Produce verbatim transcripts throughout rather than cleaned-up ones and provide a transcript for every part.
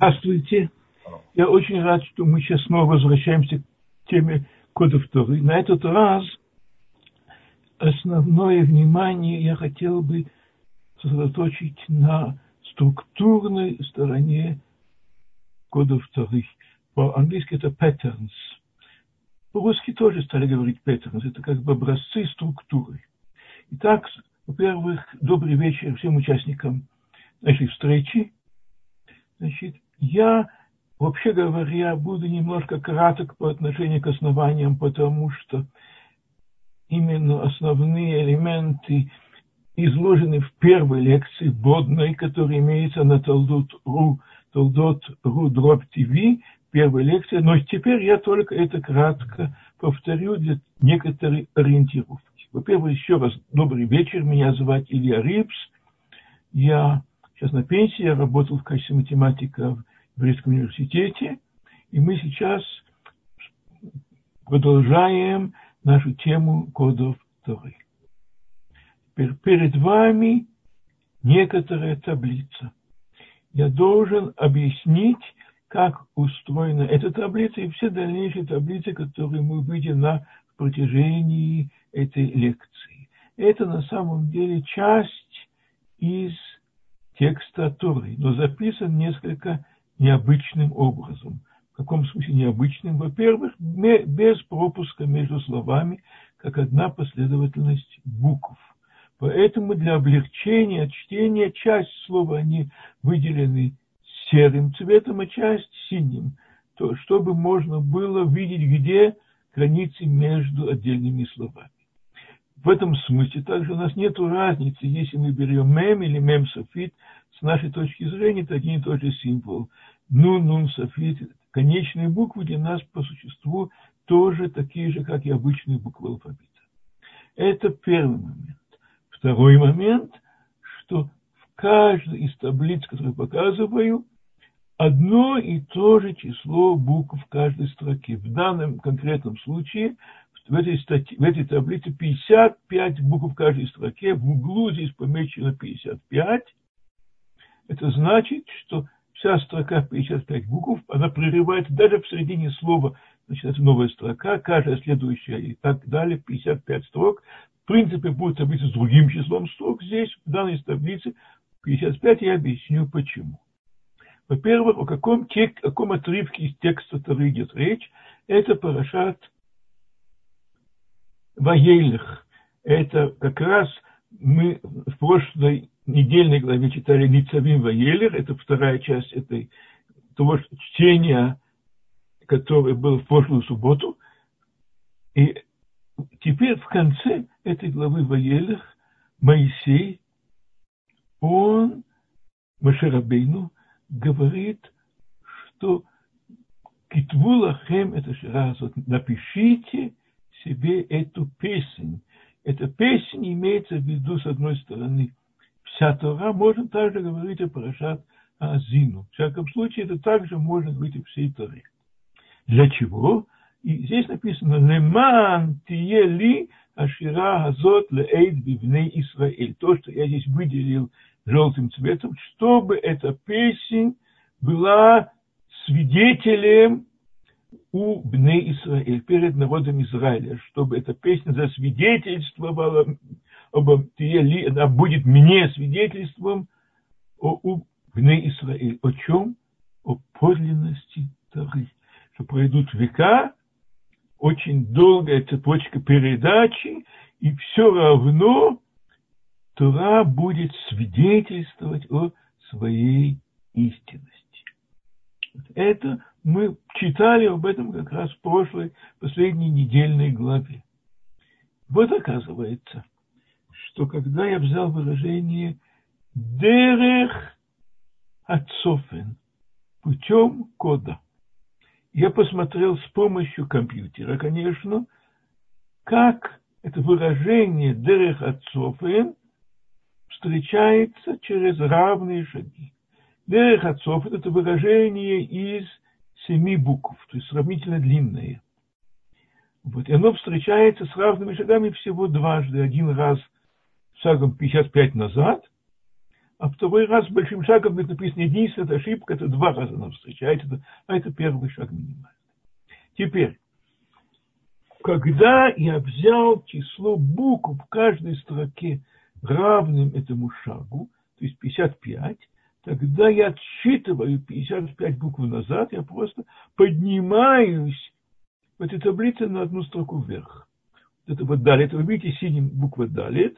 Здравствуйте. Я очень рад, что мы сейчас снова возвращаемся к теме кодов Торы. На этот раз основное внимание я хотел бы сосредоточить на структурной стороне кодов Торы. По-английски это patterns. По-русски тоже стали говорить patterns. Это как бы образцы структуры. Итак, во-первых, добрый вечер всем участникам нашей встречи. Значит, я, вообще говоря, буду немножко краток по отношению к основаниям, потому что именно основные элементы изложены в первой лекции Бодной, которая имеется на Талдот точка ру точка ти ви, первая лекция. Но теперь я только это кратко повторю для некоторой ориентировки. Во-первых, еще раз добрый вечер. Меня зовут Илья Рипс. Я сейчас на пенсии, я работал в качестве математика в Еврейском университете. И мы сейчас продолжаем нашу тему кодов Торы. Теперь перед вами некоторая таблица. Я должен объяснить, как устроена эта таблица и все дальнейшие таблицы, которые мы увидим на протяжении этой лекции. Это на самом деле часть из текста Торы, но записан несколько необычным образом. В каком смысле необычным? Во-первых, без пропуска между словами, как одна последовательность букв. Поэтому для облегчения чтения часть слова они выделены серым цветом, а часть синим, то, чтобы можно было видеть, где границы между отдельными словами. В этом смысле также у нас нет разницы, если мы берем мем или мем софит, с нашей точки зрения это один и тот же символ. Нун, нун, софит, конечные буквы для нас по существу тоже такие же, как и обычные буквы алфавита. Это первый момент. Второй момент, что в каждой из таблиц, которые показываю, одно и то же число букв в каждой строке. В данном конкретном случае В этой, статье, в этой таблице пятьдесят пять букв в каждой строке, в углу здесь помечено пятьдесят пять. Это значит, что вся строка пятьдесят пять букв, она прерывается даже в середине слова, начинается новая строка, каждая следующая и так далее, пятьдесят пять строк. В принципе, будет таблица с другим числом строк. Здесь, в данной таблице пятьдесят пять, я объясню почему. Во-первых, о каком, тек, о каком отрывке из текста Торы идет речь. Это парашат Ваейлех. Это как раз мы в прошлой недельной главе читали Ницавим Ваейлех. Это вторая часть этой, того чтения, которое было в прошлую субботу. И теперь в конце этой главы Ваейлех Моисей, он, Моше Рабейну, говорит, что Китву лахем это ширазот, напишите себе эту песнь. Эта песня имеется в виду, с одной стороны, вся Тора, можно также говорить о парашат Азину. В всяком случае, это также может быть и всей Торе. Для чего? И здесь написано «Леман тие ли ашира азот леэйд бивней Исраэль». То, что я здесь выделил желтым цветом, чтобы эта песня была свидетелем у Бней Исраэль, перед народом Израиля, чтобы эта песня засвидетельствовала, она будет мне свидетельством о у Бней Исраэль. О чем? О подлинности Торы. Что пройдут века, очень долгая цепочка передачи, и все равно Тора будет свидетельствовать о своей истинности. Это мы читали об этом как раз в прошлой, последней недельной главе. Вот оказывается, что когда я взял выражение «дерех ацофен» путем кода, я посмотрел с помощью компьютера, конечно, как это выражение «дерех ацофен» встречается через равные шаги. Дерех отцов – это выражение из семи букв, то есть сравнительно длинное. Вот. И оно встречается с равными шагами всего дважды. Один раз шагом пятьдесят пять назад, А второй раз большим шагом будет написано: единственная ошибка, это два раза она встречается, а это первый шаг минимальный. Теперь, когда я взял число букв в каждой строке равным этому шагу, то есть пятьдесят пять, тогда я отсчитываю пятьдесят пять букв назад, я просто поднимаюсь в этой таблице на одну строку вверх. Вот это вот далит, вы видите, синим буква далит.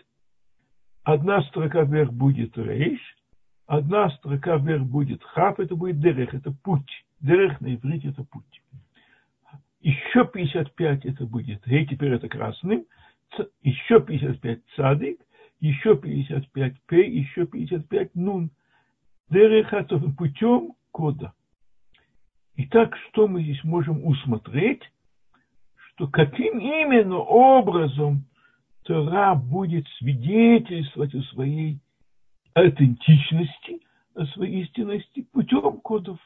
Одна строка вверх будет рейш, одна строка вверх будет хав, это будет дерех, это путь. Дерех на иврите это путь. Еще пятьдесят пять это будет рей, теперь это красным. Еще пятьдесят пять цадик, еще пятьдесят пять пей, еще пятьдесят пять нун. Дерех это путем кода. Итак, что мы здесь можем усмотреть? Что каким именно образом Тора будет свидетельствовать о своей аутентичности, о своей истинности путем кодов.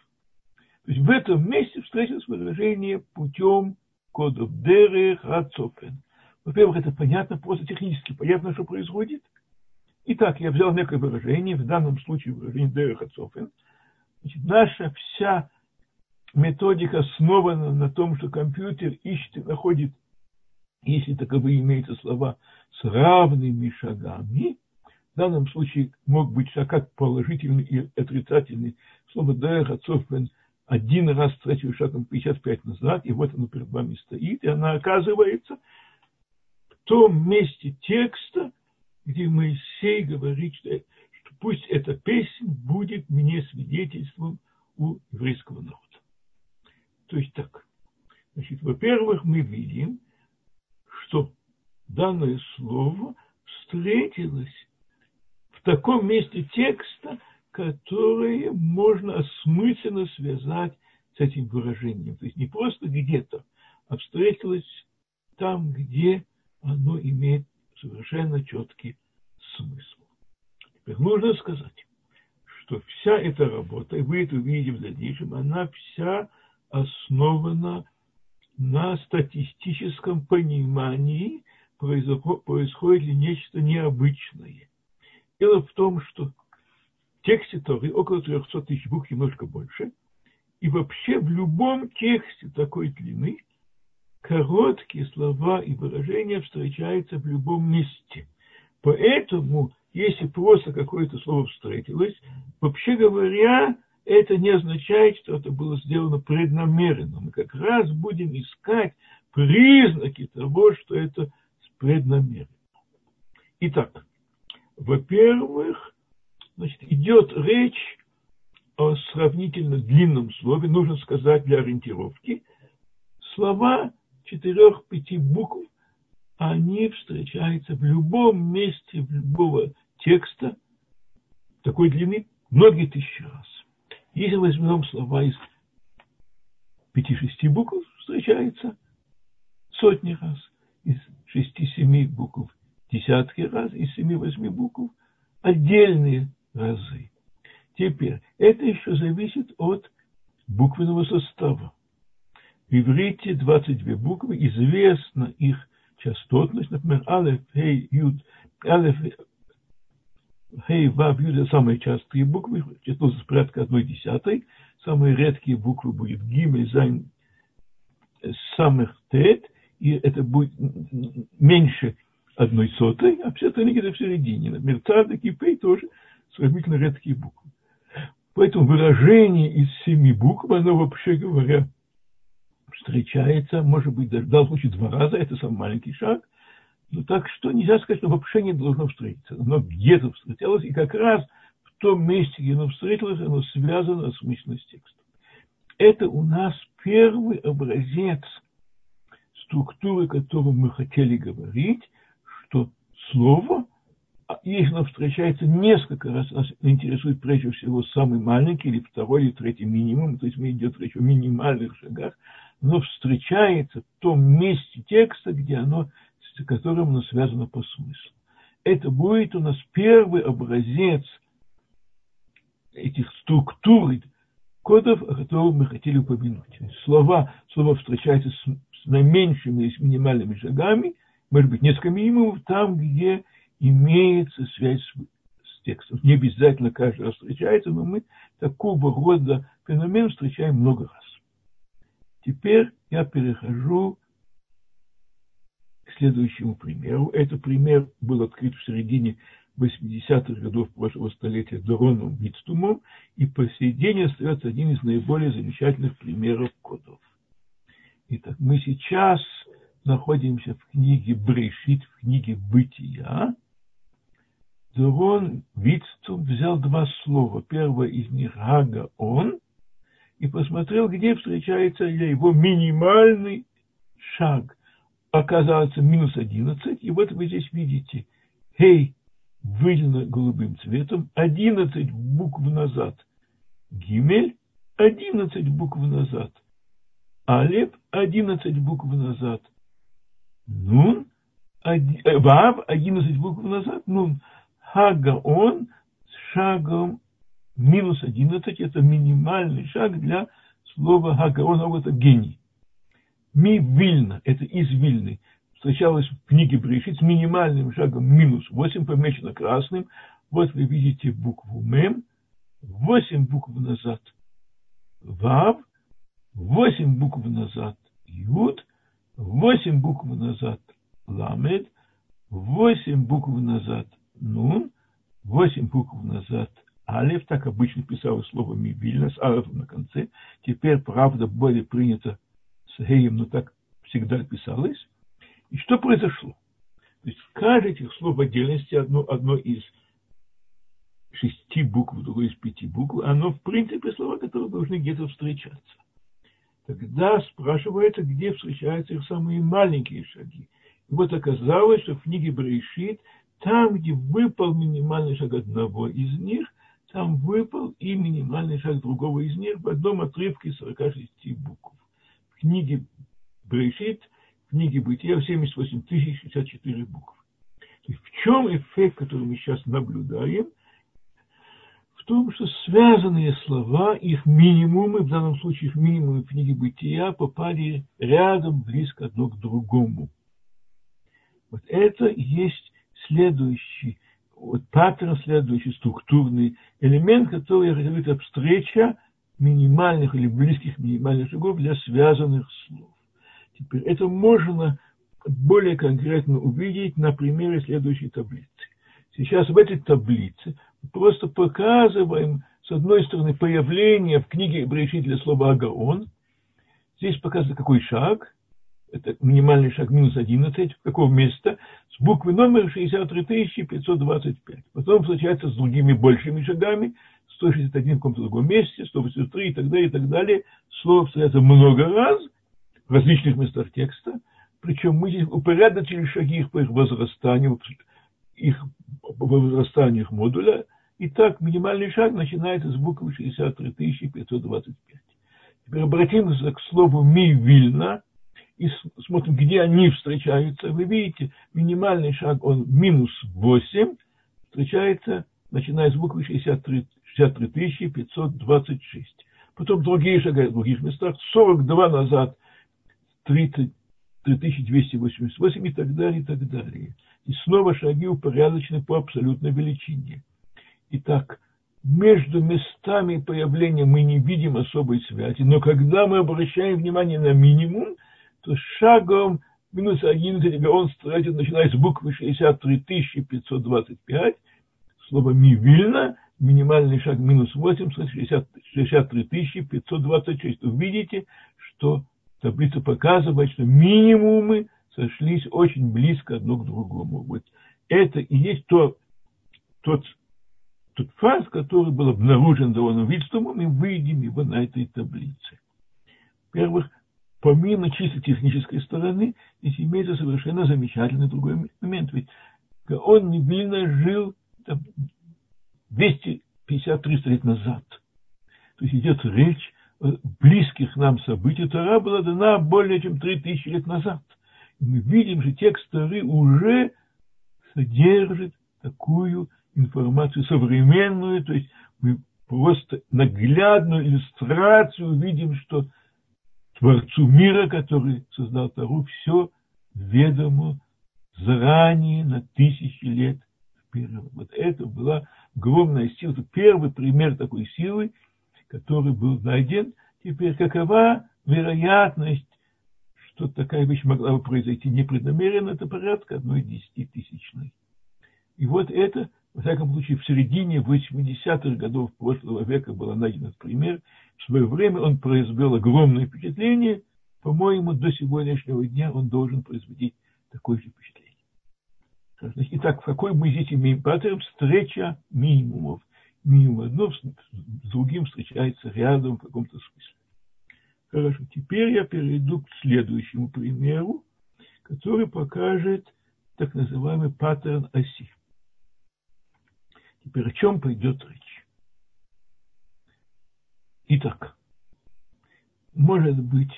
То есть в этом месте встретилось выражение путем кодов. Дерех ацофен. Во-первых, это понятно, просто технически понятно, что происходит. Итак, я взял некое выражение, в данном случае выражение дерех ацофен. Значит, наша вся методика основана на том, что компьютер ищет и находит, если таковые имеются слова, с равными шагами. В данном случае мог быть шаг как положительный и отрицательный. Слово «даэр хацофен» один раз встретил шагом пятьдесят пять назад, и вот оно перед вами стоит, и она оказывается в том месте текста, где Моисей говорит, что, что пусть эта песня будет мне свидетельством у еврейского народа. То есть так. Значит, во-первых, мы видим, что данное слово встретилось в таком месте текста, которое можно осмысленно связать с этим выражением. То есть не просто где-то, а встретилось там, где оно имеет совершенно четкий смысл. Теперь нужно сказать, что вся эта работа, и вы это увидите в дальнейшем, она вся основана на статистическом понимании, происходит ли нечто необычное. Дело в том, что в тексте Торы около триста тысяч букв, немножко больше, и вообще в любом тексте такой длины короткие слова и выражения встречаются в любом месте. Поэтому, если просто какое-то слово встретилось, вообще говоря, это не означает, что это было сделано преднамеренно. Мы как раз будем искать признаки того, что это преднамеренно. Итак, во-первых, значит, идет речь о сравнительно длинном слове, нужно сказать для ориентировки. Слова четырех-пяти букв, они встречаются в любом месте, в любого текста такой длины многие тысячи раз. Если возьмем слова из пяти-шести букв, встречаются сотни раз, из шести-семи букв десятки раз, из семи-восьми букв отдельные разы. Теперь, это еще зависит от буквенного состава. В иврите двадцать две буквы, известна их частотность, например, алеф, хей, юд, алеф, Хей, вав, юд – самые частые буквы, частотность порядка одной десятой. Самые редкие буквы будут гимель, зайн, самых тет, и это будет меньше одной сотой, а все остальные где-то в середине. Например, цадик и пей тоже сравнительно редкие буквы. Поэтому выражение из семи букв, оно вообще говоря встречается, может быть, даже в данном случае два раза, это самый маленький шаг. Ну, так что нельзя сказать, что вообще не должно встретиться. Оно где-то встретилось, и как раз в том месте, где оно встретилось, оно связано с мысленным текстом. Это у нас первый образец структуры, о котором мы хотели говорить, что слово, если оно встречается несколько раз, нас интересует прежде всего самый маленький, или второй, или третий минимум, то есть идет речь о минимальных шагах, оно встречается в том месте текста, где оно с которым оно связано по смыслу. Это будет у нас первый образец этих структур кодов, о которых мы хотели упомянуть. Слова, слова встречаются с, с наименьшими и с минимальными шагами, может быть, несколько минимумов, там, где имеется связь с, с текстов. Не обязательно каждый раз встречается, но мы такого рода феномен встречаем много раз. Теперь я перехожу к следующему примеру. Этот пример был открыт в середине восьмидесятых годов прошлого столетия Дороном Виттумом, и по сей день остается один из наиболее замечательных примеров кодов. Итак, мы сейчас находимся в книге Брешит, в книге Бытия. Дорон Виттум взял два слова. Первое из них «гагаон» и посмотрел, где встречается его минимальный шаг. Оказывается, минус одиннадцать. И вот вы здесь видите «хей» выделено голубым цветом, одиннадцать букв назад «гимель», одиннадцать букв назад «алеф», одиннадцать букв назад «нун», «вав», одиннадцать букв назад «нун». «Хагаон» с шагом минус одиннадцать, это минимальный шаг для слова «хагаон», а вот это «гений». «Ми Вильна», это «из Вильны», встречалось в книге Брешит с минимальным шагом минус восемь, помечено красным. Вот вы видите букву «мем», восемь букв назад «вав», восемь букв назад «юд», восемь букв назад «ламед», восемь букв назад «нун», восемь букв назад «алеф». Так обычно писалось слово «мивильна» с «алефом» на конце. Теперь, правда, более принято с «геем», но так всегда писалось. И что произошло? То есть в каждом этих слов в отдельности одно, одно из шести букв, другое из пяти букв, оно в принципе слова, которые должны где-то встречаться. Тогда спрашивается, где встречаются их самые маленькие шаги. И вот оказалось, что в книге Брешит, там, где выпал минимальный шаг одного из них, там выпал и минимальный шаг другого из них в одном отрывке сорок шесть букв. В книге Брешит, в книге Бытия семьдесят восемь тысяч шестьдесят четыре буквы. То есть в чем эффект, который мы сейчас наблюдаем? В том, что связанные слова, их минимумы, в данном случае их минимумы в книге Бытия, попали рядом, близко одно к другому. Вот это есть следующий вот паттерн, следующий структурный элемент, который говорит о встрече минимальных или близких минимальных шагов для связанных слов. Теперь это можно более конкретно увидеть на примере следующей таблицы. Сейчас в этой таблице просто показываем, с одной стороны, появление в книге Брешит для слова «агаон». Здесь показывается, какой шаг. Это минимальный шаг минус одиннадцать, в каком месте. С буквы номер шестьдесят три тысячи пятьсот двадцать пять. Потом встречается с другими большими шагами. сто шестьдесят один в каком-то другом месте, сто восемьдесят три и так далее, и так далее. Слово встречается много раз в различных местах текста, причем мы здесь упорядочили шаги их по их возрастанию, их возрастанию их модуля. Итак, минимальный шаг начинается с буквы шестьдесят три тысячи пятьсот двадцать пять. Теперь обратимся к слову «мивильна» и смотрим, где они встречаются. Вы видите, минимальный шаг, он минус восемь, встречается, начиная с буквы шестьдесят три тысячи пятьсот двадцать шесть. Потом другие шаги в других местах, сорок два назад, тридцать три тысячи двести восемьдесят восемь и так далее, и так далее. И снова шаги упорядочены по абсолютной величине. Итак, между местами появления мы не видим особой связи, но когда мы обращаем внимание на минимум, то шагом минус одиннадцать он стратит, начиная с буквы шестьдесят три тысячи пятьсот двадцать пять, слово «мивильна», минимальный шаг минус восемь, шестьдесят три тысячи пятьсот двадцать шесть. Увидите, что таблица показывает, что минимумы сошлись очень близко одно к другому. Вот это и есть то, тот, тот факт, который был обнаружен Дороном Виттумом, и выйдем его на этой таблице. Во-первых, помимо чисто технической стороны, здесь имеется совершенно замечательный другой момент. Ведь он невинно жил двести пятьдесят - триста лет назад. То есть идет речь близких нам событий. Тора была дана более чем три тысячи лет назад. И мы видим, что текст Торы уже содержит такую информацию современную, то есть мы просто наглядную иллюстрацию видим, что Творцу мира, который создал Тору, все ведомо заранее на тысячи лет вперед. Вот это была огромная сила, это первый пример такой силы, который был найден. Теперь, какова вероятность, что такая вещь могла бы произойти непреднамеренно, это порядка одной десятитысячной. И вот это, во всяком случае, в середине восьмидесятых годов прошлого века был найден этот пример. В свое время он произвел огромное впечатление. По-моему, до сегодняшнего дня он должен производить такое же впечатление. Итак, в какой мы здесь имеем паттерн? Встреча минимумов. Минимум одно с другим встречается рядом в каком-то смысле. Хорошо, теперь я перейду к следующему примеру, который покажет так называемый паттерн оси. Теперь о чем пойдет речь? Итак, может быть,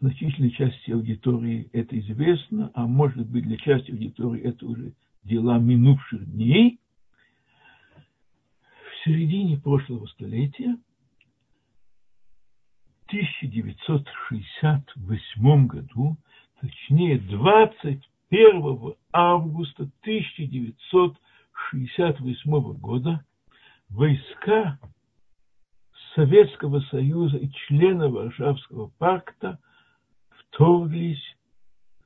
значительной части аудитории это известно, а может быть, для части аудитории это уже дела минувших дней. В середине прошлого столетия, в тысяча девятьсот шестьдесят восьмом году, точнее двадцать первого августа тысяча девятьсот шестьдесят восьмого года, войска Советского Союза и члены Варшавского пакта вторглись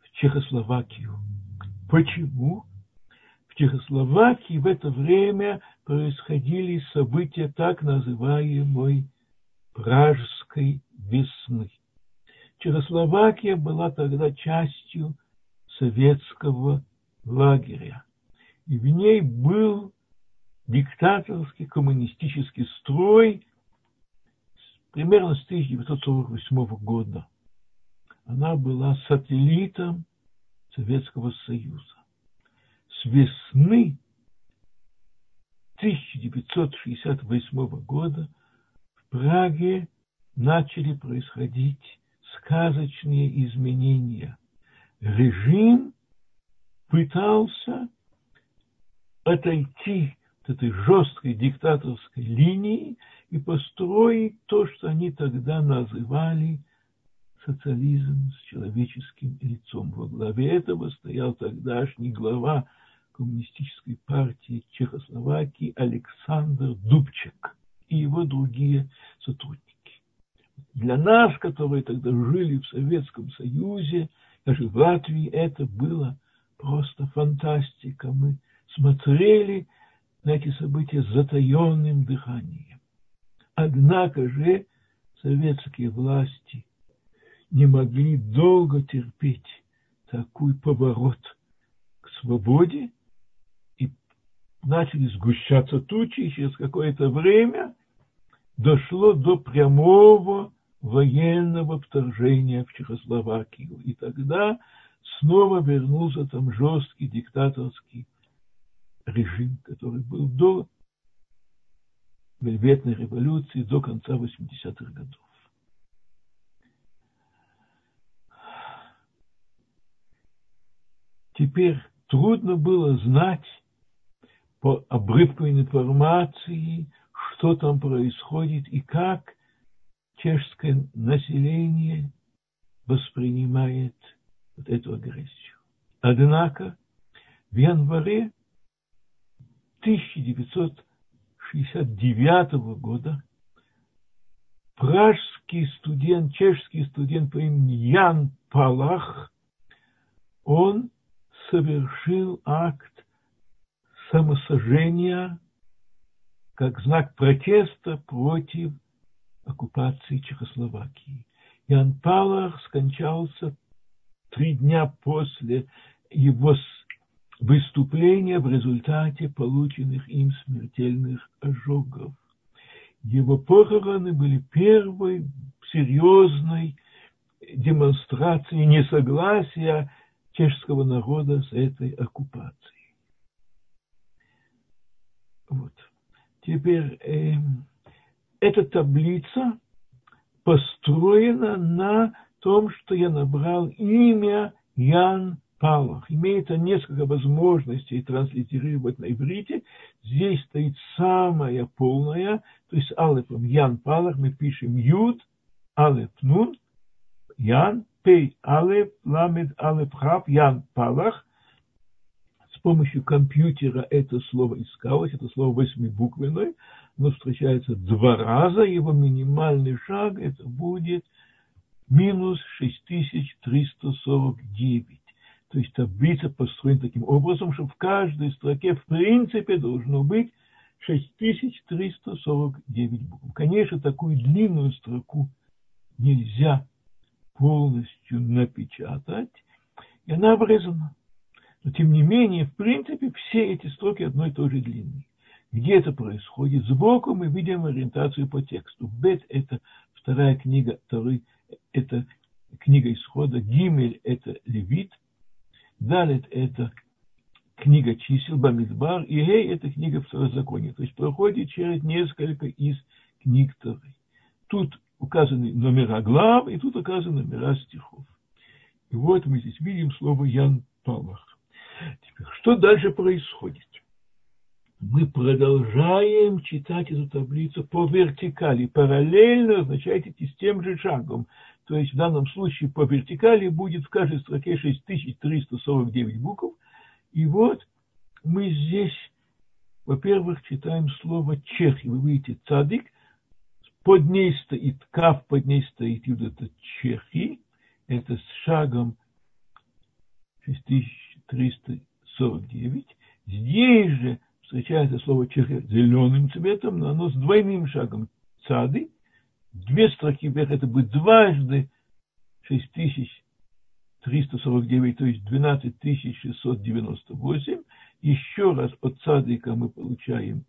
в Чехословакию. Почему? В Чехословакии в это время происходили события так называемой Пражской весны. Чехословакия была тогда частью советского лагеря. И в ней был диктаторский коммунистический строй примерно с тысяча девятьсот сорок восьмого года. Она была сателлитом Советского Союза. С весны тысяча девятьсот шестьдесят восьмого года в Праге начали происходить сказочные изменения. Режим пытался отойти от этой жесткой диктаторской линии и построить то, что они тогда называли социализм с человеческим лицом. Во главе этого стоял тогдашний глава Коммунистической партии Чехословакии Александр Дубчек и его другие сотрудники. Для нас, которые тогда жили в Советском Союзе, даже в Латвии, это было просто фантастика. Мы смотрели на эти события с затаенным дыханием. Однако же советские власти не могли долго терпеть такой поворот к свободе, и начали сгущаться тучи, и через какое-то время дошло до прямого военного вторжения в Чехословакию. И тогда снова вернулся там жесткий диктаторский режим, который был до Вельветной революции, до конца восьмидесятых годов. Теперь трудно было знать по обрывку информации, что там происходит и как чешское население воспринимает вот эту агрессию. Однако в январе тысяча девятьсот шестьдесят девятого года пражский студент, чешский студент по имени Ян Палах, он совершил акт самосожжения как знак протеста против оккупации Чехословакии. Ян Палах скончался три дня после его выступления в результате полученных им смертельных ожогов. Его похороны были первой серьезной демонстрацией несогласия чешского народа с этой оккупацией. Вот. Теперь э, эта таблица построена на том, что я набрал имя Ян Палах. Имеется несколько возможностей транслитерировать на иврите. Здесь стоит самая полная, то есть алефом Ян Палах мы пишем Юд, алеф Нун, Ян Пей, алеф, ламед, алеф, хаб, Ян Палах. с помощью компьютера это слово искалось, это слово восьмибуквенное, но встречается два раза, его минимальный шаг это будет минус шесть тысяч триста сорок девять. То есть таблица построена таким образом, что в каждой строке в принципе должно быть шесть тысяч триста сорок девять букв. Конечно, такую длинную строку нельзя полностью напечатать, и она обрезана. Но тем не менее, в принципе, все эти строки одной и той же длины. Где это происходит? Сбоку мы видим ориентацию по тексту. Бет – это вторая книга, Торы – это книга Исхода, Гимель – это Левит, Далет – это книга чисел, Бамидбар, и Гей – это книга Второзакония. То есть проходит через несколько из книг Торы. Тут указаны номера глав, и тут указаны номера стихов. И вот мы здесь видим слово Ян Палах. Теперь, что дальше происходит? Мы продолжаем читать эту таблицу по вертикали. Параллельно означает идти с тем же шагом. То есть в данном случае по вертикали будет в каждой строке шесть тысяч триста сорок девять букв. И вот мы здесь, во-первых, читаем слово «чех». И вы видите «цадик». Под ней стоит «кав», под ней стоит «юд». Это «чехи». Это с шагом шесть тысяч триста сорок девять. Здесь же встречается слово «чехи» зеленым цветом, но оно с двойным шагом цады. Две строки вверх, это будет дважды шесть тысяч триста сорок девять, то есть двенадцать тысяч шестьсот девяносто восемь. Еще раз от цадыка мы получаем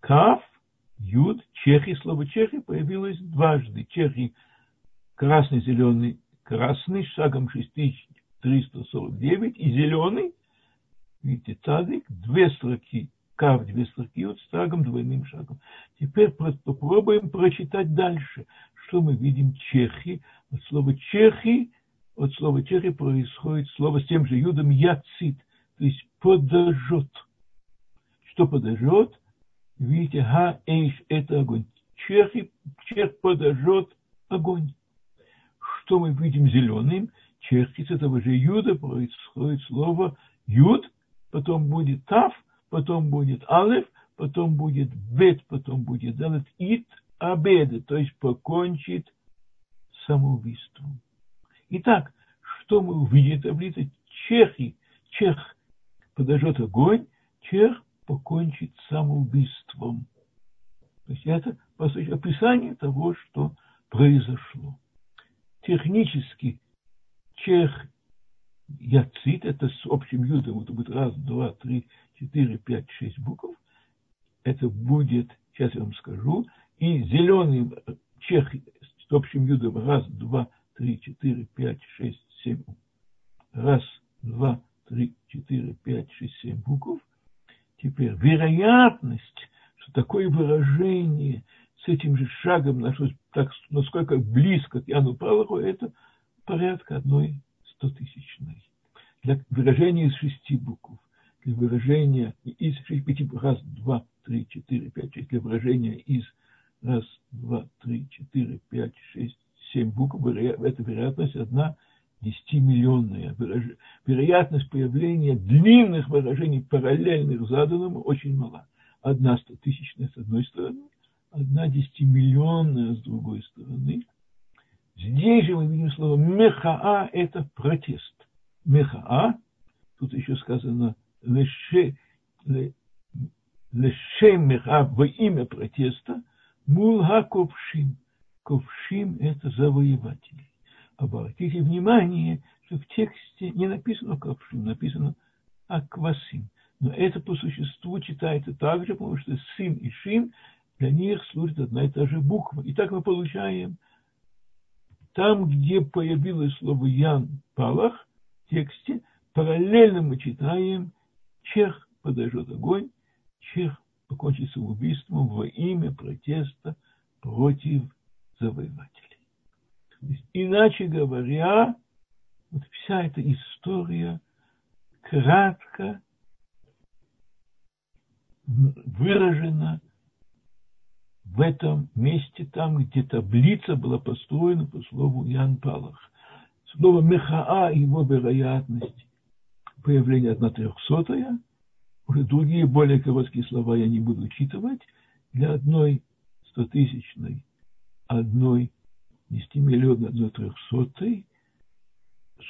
каф, юд, чехи. Слово чехи появилось дважды. Чехи красный, зеленый, красный, шагом шесть тысяч триста сорок девять и зеленый. Видите, цадык, две строки. Кав, две строки, вот с шагом, двойным шагом. Теперь попробуем прочитать дальше, что мы видим чехи. От слова чехи, от слова чехи происходит слово с тем же юдом яцит, то есть подожжет. Что подожжет? Видите, ха эйш это огонь. Чехи, чех подожжет огонь. Что мы видим зеленым? Чехи с этого же юда происходит слово юд, потом будет тав, потом будет алеф, потом будет бет, потом будет далет, ит, абеда, то есть покончит самоубийством. Итак, что мы увидели в таблице? Чехи, чех подожжет огонь, чех покончит самоубийством. То есть это, по сути, описание того, что произошло. Технически чех яцит, это с общим юдом, это будет раз, два, три, четыре, пять, шесть букв. Это будет, сейчас я вам скажу, и зеленый чех с общим юдом раз, два, три, четыре, пять, шесть, семь. Раз, два, три, четыре, пять, шесть, семь букв. Теперь вероятность, что такое выражение с этим же шагом нашлось так, насколько близко к Яну Палаху, это порядка одной стотысячной. Для выражения из шести букв. Для выражения из пяти раз, два, три, четыре, пять, шесть. Для выражения из раз, два, три, четыре, пять, шесть, семь букв. Это вероятность одна десятимиллионная. Вероятность появления длинных выражений, параллельных заданному, очень мала. Одна стотысячная с одной стороны, одна десятимиллионная с другой стороны. Здесь же мы видим слово «мехаа» – это протест. «Мехаа», тут еще сказано «леше мехаа» во имя протеста, «мулга ковшим». Ковшим – это завоеватели. Обратите внимание, что в тексте не написано «ковшим», написано «аквасим». Но это по существу читается так же, потому что «сим» и «шим» для них служит одна и та же буква. И так мы получаем... Там, где появилось слово Ян Палах в тексте, параллельно мы читаем «Чех подожжет огонь», «Чех покончит самоубийством во имя протеста против завоевателей». Иначе говоря, вот вся эта история кратко выражена в этом месте, там, где таблица была построена по слову Ян Палах. Слово «мехаа» и его вероятность появление одна трехсотая, уже другие более короткие слова я не буду учитывать, для одной стотысячной, одной десятимиллионной, одной трехсотой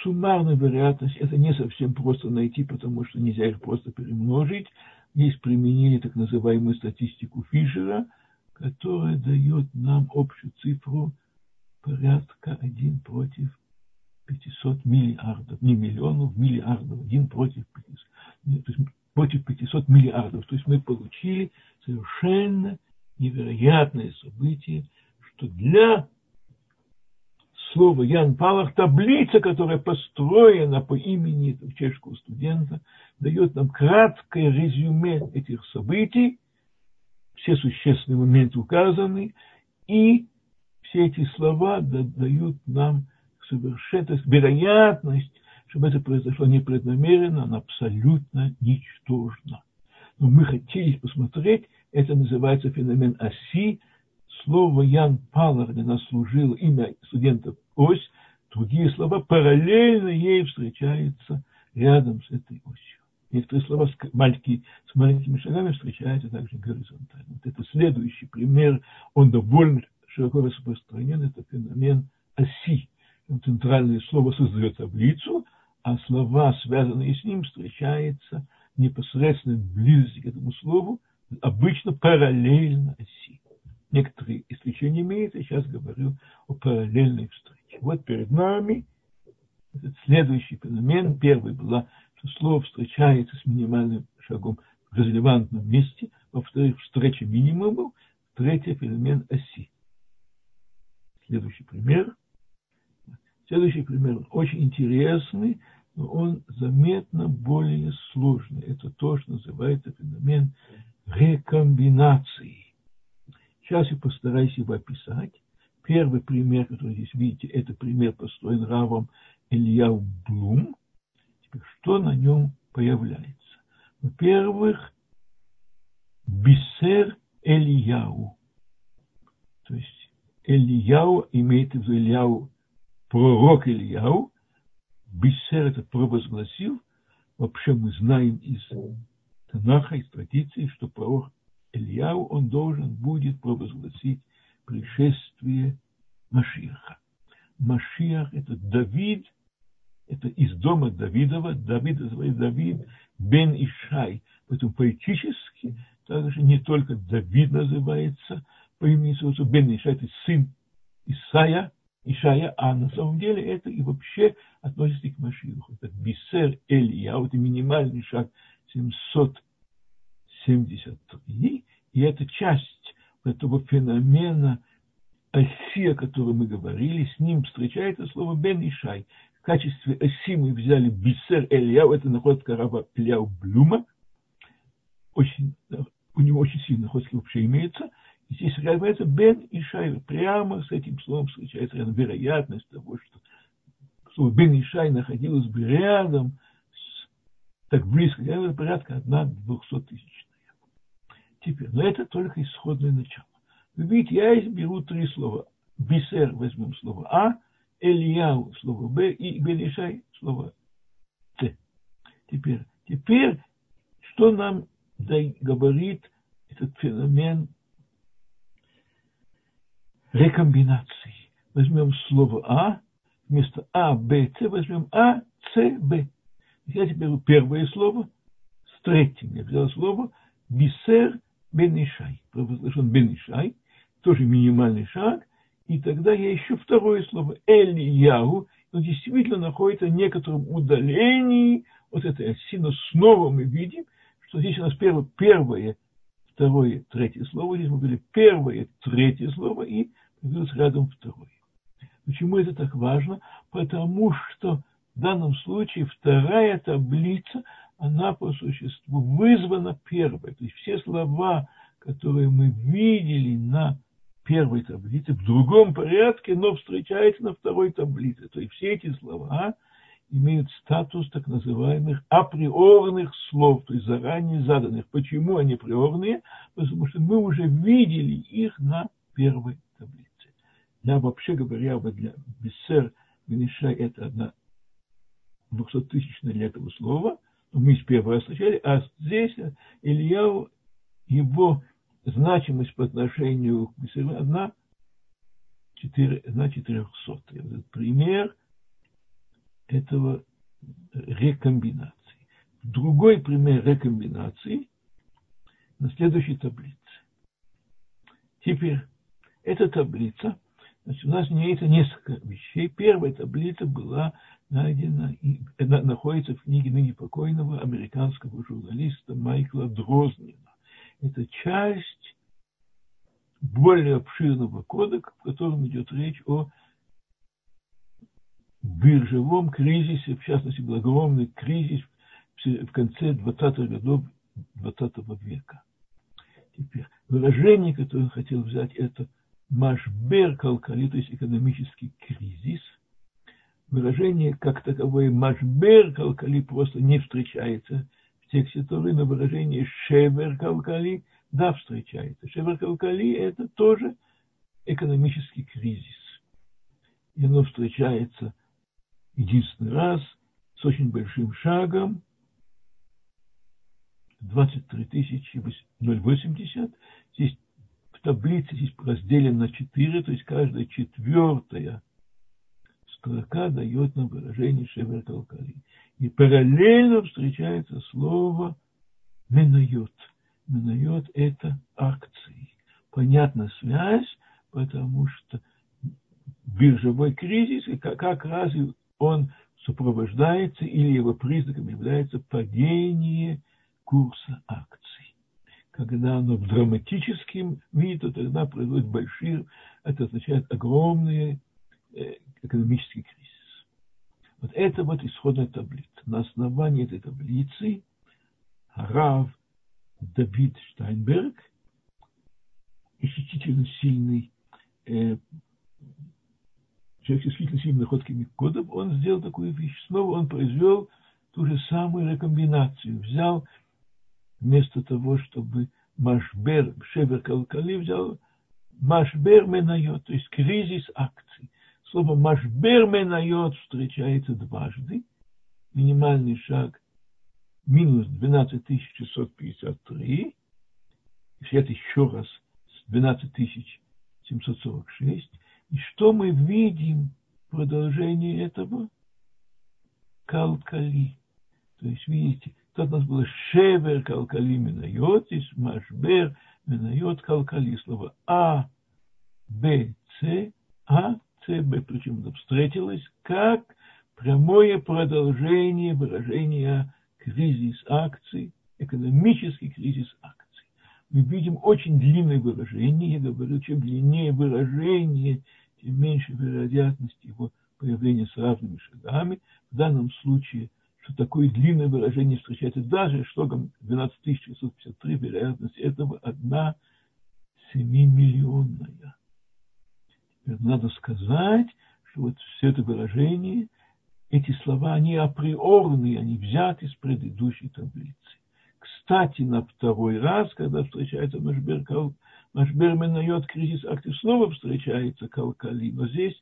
суммарная вероятность, это не совсем просто найти, потому что нельзя их просто перемножить. Здесь применили так называемую статистику Фишера, которая дает нам общую цифру порядка один против пятисот миллиардов, не миллионов, миллиардов, один против пятисот, против пятисот миллиардов. То есть мы получили совершенно невероятное событие, что для слова Ян Палах таблица, которая построена по имени этого чешского студента, дает нам краткое резюме этих событий, все существенные моменты указаны, и все эти слова дают нам совершенно вероятность, чтобы это произошло непреднамеренно, она абсолютно ничтожна. Но мы хотели посмотреть, это называется феномен оси. Слово Ян Палах для нас служило, имя студента ось, другие слова параллельно ей встречаются рядом с этой осью. Некоторые слова с маленькими, с маленькими шагами встречаются также горизонтально. Вот это следующий пример, он довольно широко распространен, это феномен оси. Центральное слово создает таблицу, а слова, связанные с ним, встречаются непосредственно в близости к этому слову, обычно параллельно оси. Некоторые исключения имеются, сейчас говорю о параллельной встрече. Вот перед нами этот следующий феномен. Первый был, что слово встречается с минимальным шагом в релевантном месте, во-вторых, встреча минимумов, третий феномен оси. Следующий пример. Следующий пример, он очень интересный, но он заметно более сложный. Это то, что называется феномен рекомбинации. Сейчас я постараюсь его описать. Первый пример, который здесь видите, это пример, построен равом Илья Блум. Теперь, что на нем появляется? Во-первых, Бисер Элияу. То есть Элияу имеет в виду Элияу, пророк Элияу. Бисер это провозгласил. Вообще мы знаем из Танаха, из традиции, что пророк Ильяу, он должен будет провозгласить пришествие Машиаха. Машиах – это Давид, это из дома Давидова, Давид называется Давид бен Ишай. Поэтому поэтически также не только Давид называется по имени Иисуса, бен Ишай – это сын Исая, Ишая, а на самом деле это и вообще относится к Машиаху. Это Бисер Элияу, это минимальный шаг семьсот семьдесят три, и это часть этого феномена оси, о котором мы говорили, с ним встречается слово Бен Ишай. В качестве оси мы взяли Бисер Элияу, это находка рава Элияу Блума, очень, у него очень сильная находка вообще имеется, и здесь является Бен Ишай, прямо с этим словом встречается вероятность того, что слово Бен Ишай находилось бы рядом, так близко, это порядка одна двухсотитысячная. Теперь, но это только исходное начало. Вы видите, я изберу три слова. Бисер возьмем слово А, Элияу слово Б и Белишай слово С. Теперь, теперь, что нам говорит этот феномен рекомбинации? Возьмем слово А, вместо А, Б, С возьмем А, С, Б. Я теперь беру первое слово с третьим. Я взял слово Бисер Бен Ишай. Провозглашен Бен Ишай, тоже минимальный шаг. И тогда я ищу второе слово Элияу. Он действительно находится в некотором удалении от этой оси. Но снова мы видим, что здесь у нас первое, первое второе, третье слово. Здесь мы говорили первое, третье слово и появилось рядом второе. Почему это так важно? Потому что в данном случае вторая таблица, она по существу вызвана первой. То есть все слова, которые мы видели на первой таблице, в другом порядке, но встречаются на второй таблице. То есть все эти слова имеют статус так называемых априорных слов, то есть заранее заданных. Почему они априорные? Потому что мы уже видели их на первой таблице. Я вообще говоря, для Бисер Бен Ишай это одна двухсотитысячное для этого слова, в Мишпе вы встречали, а здесь Ильяу, его значимость по отношению к Мишпе одна на четырехсот. Это пример этого рекомбинации. Другой пример рекомбинации на следующей таблице. Теперь эта таблица, значит, у нас имеется несколько вещей. Первая таблица была найдена, и она находится в книге ныне покойного американского журналиста Майкла Дрознина. Это часть более обширного кодекса, в котором идет речь о биржевом кризисе, в частности, был огромный кризис в конце двадцатых годов двадцатого века. Теперь выражение, которое я хотел взять, это машбер калькали, то есть экономический кризис. Выражение как таковое машбер калькали просто не встречается в тексте Торы, но выражение шевер калькали да встречается. Шевер калькали это тоже экономический кризис. И оно встречается единственный раз с очень большим шагом. двадцать три тысячи ноль восемьдесят. Здесь в таблице здесь разделено на четыре, то есть каждая четвертая строка дает нам выражение шевер калькали. И параллельно встречается слово менайот. Менайот – это акции. Понятна связь, потому что биржевой кризис, как раз он сопровождается или его признаком является падение курса акций. Когда оно в драматическом виде, то тогда производит большие, это означает огромный экономический кризис. Вот это вот исходная таблица. На основании этой таблицы Рав Давид Штайнберг, исключительно сильный э, человек с исключительно сильными находками кодов, он сделал такую вещь. Снова он произвел ту же самую рекомбинацию. Взял вместо того, чтобы машбер, шевер калькали, взял машбер менайот, то есть кризис акций. Слово машбер менайот встречается дважды. Минимальный шаг минус двенадцать тысяч шестьсот пятьдесят три. Сейчас еще раз двенадцать тысяч семьсот сорок шесть. И что мы видим в продолжении этого? Калкали. То есть, видите, тут у нас было шевер калкали минайот, здесь машбер минайот калкали. Слово А, Б, С, А, С, Б. Причем это встретилось как прямое продолжение выражения кризис акций, экономический кризис акций. Мы видим очень длинное выражение. Я говорю, чем длиннее выражение, тем меньше вероятность его появления с разными шагами. В данном случае что такое длинное выражение встречается даже шагом двенадцать тысяч шестьсот пятьдесят три, вероятность этого одна семимиллионная. Теперь надо сказать, что вот все это выражение, эти слова, они априорные, они взяты с предыдущей таблицы. Кстати, на второй раз, когда встречается машбер, машбер менайот, кризис акций, снова встречается калкали, но здесь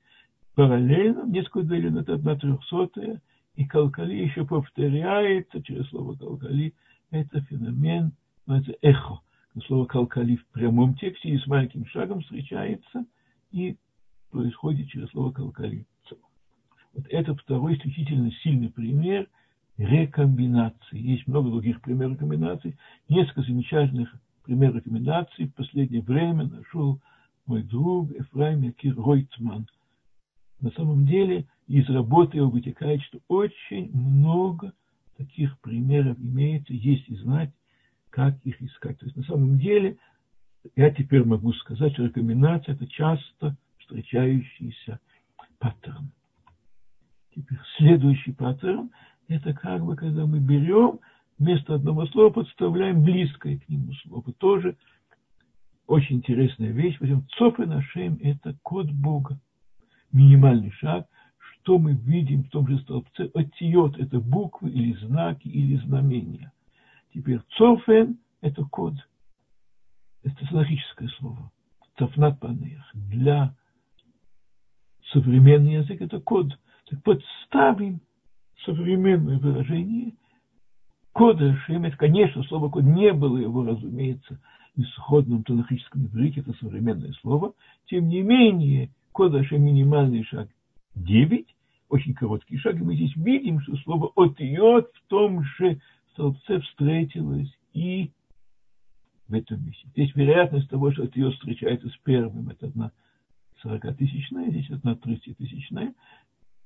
параллельно, несколько удалено, это одна трехсотая, и калкали еще повторяется через слово калкали. Это феномен, это эхо. Слово калкали в прямом тексте и с маленьким шагом встречается и происходит через слово калкали. Вот это второй исключительно сильный пример рекомбинации. Есть много других примеров рекомбинаций. Несколько замечательных примеров рекомбинаций в последнее время нашел мой друг Эфраим Якир Ройтман. На самом деле из работы его вытекает, что очень много таких примеров имеется, есть и знать, как их искать. То есть на самом деле я теперь могу сказать, что рекомбинация – это часто встречающийся паттерн. Теперь следующий паттерн – это как бы когда мы берем вместо одного слова, подставляем близкое к нему слово. Тоже очень интересная вещь. Возьмем «Цоф и нашем» – это код Бога. Минимальный шаг, что мы видим в том же столбце, отиот – это буквы или знаки или знамения. Теперь цофен – это код, это логическое слово, цофнат панех. Для современного языка это код. Так подставим современное выражение Кодыш, имя, конечно, слово «код» не было его, разумеется, в исходном танахическом языке, это современное слово. Тем не менее, «кодыш» – минимальный шаг девять, очень короткий шаг, и мы здесь видим, что слово «от» и «от» в том же столбце встретилось и в этом месте. Здесь вероятность того, что «от» и «от» встречается с первым, это одна сорокатысячная, здесь одна тридцатитысячная,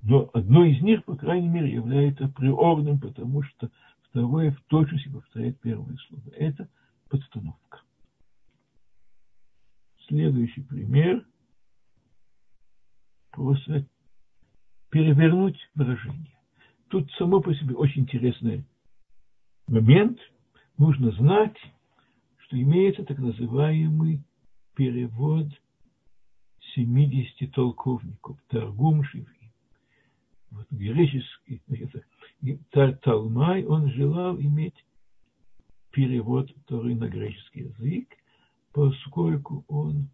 но одно из них, по крайней мере, является априорным, потому что второе в точности повторяет первое слово. Это подстановка. Следующий пример. Просто перевернуть выражение. Тут само по себе очень интересный момент. Нужно знать, что имеется так называемый перевод семидесяти толковников. Таргум шивим. Вот греческий, Талмай, он желал иметь перевод Торы на греческий язык, поскольку он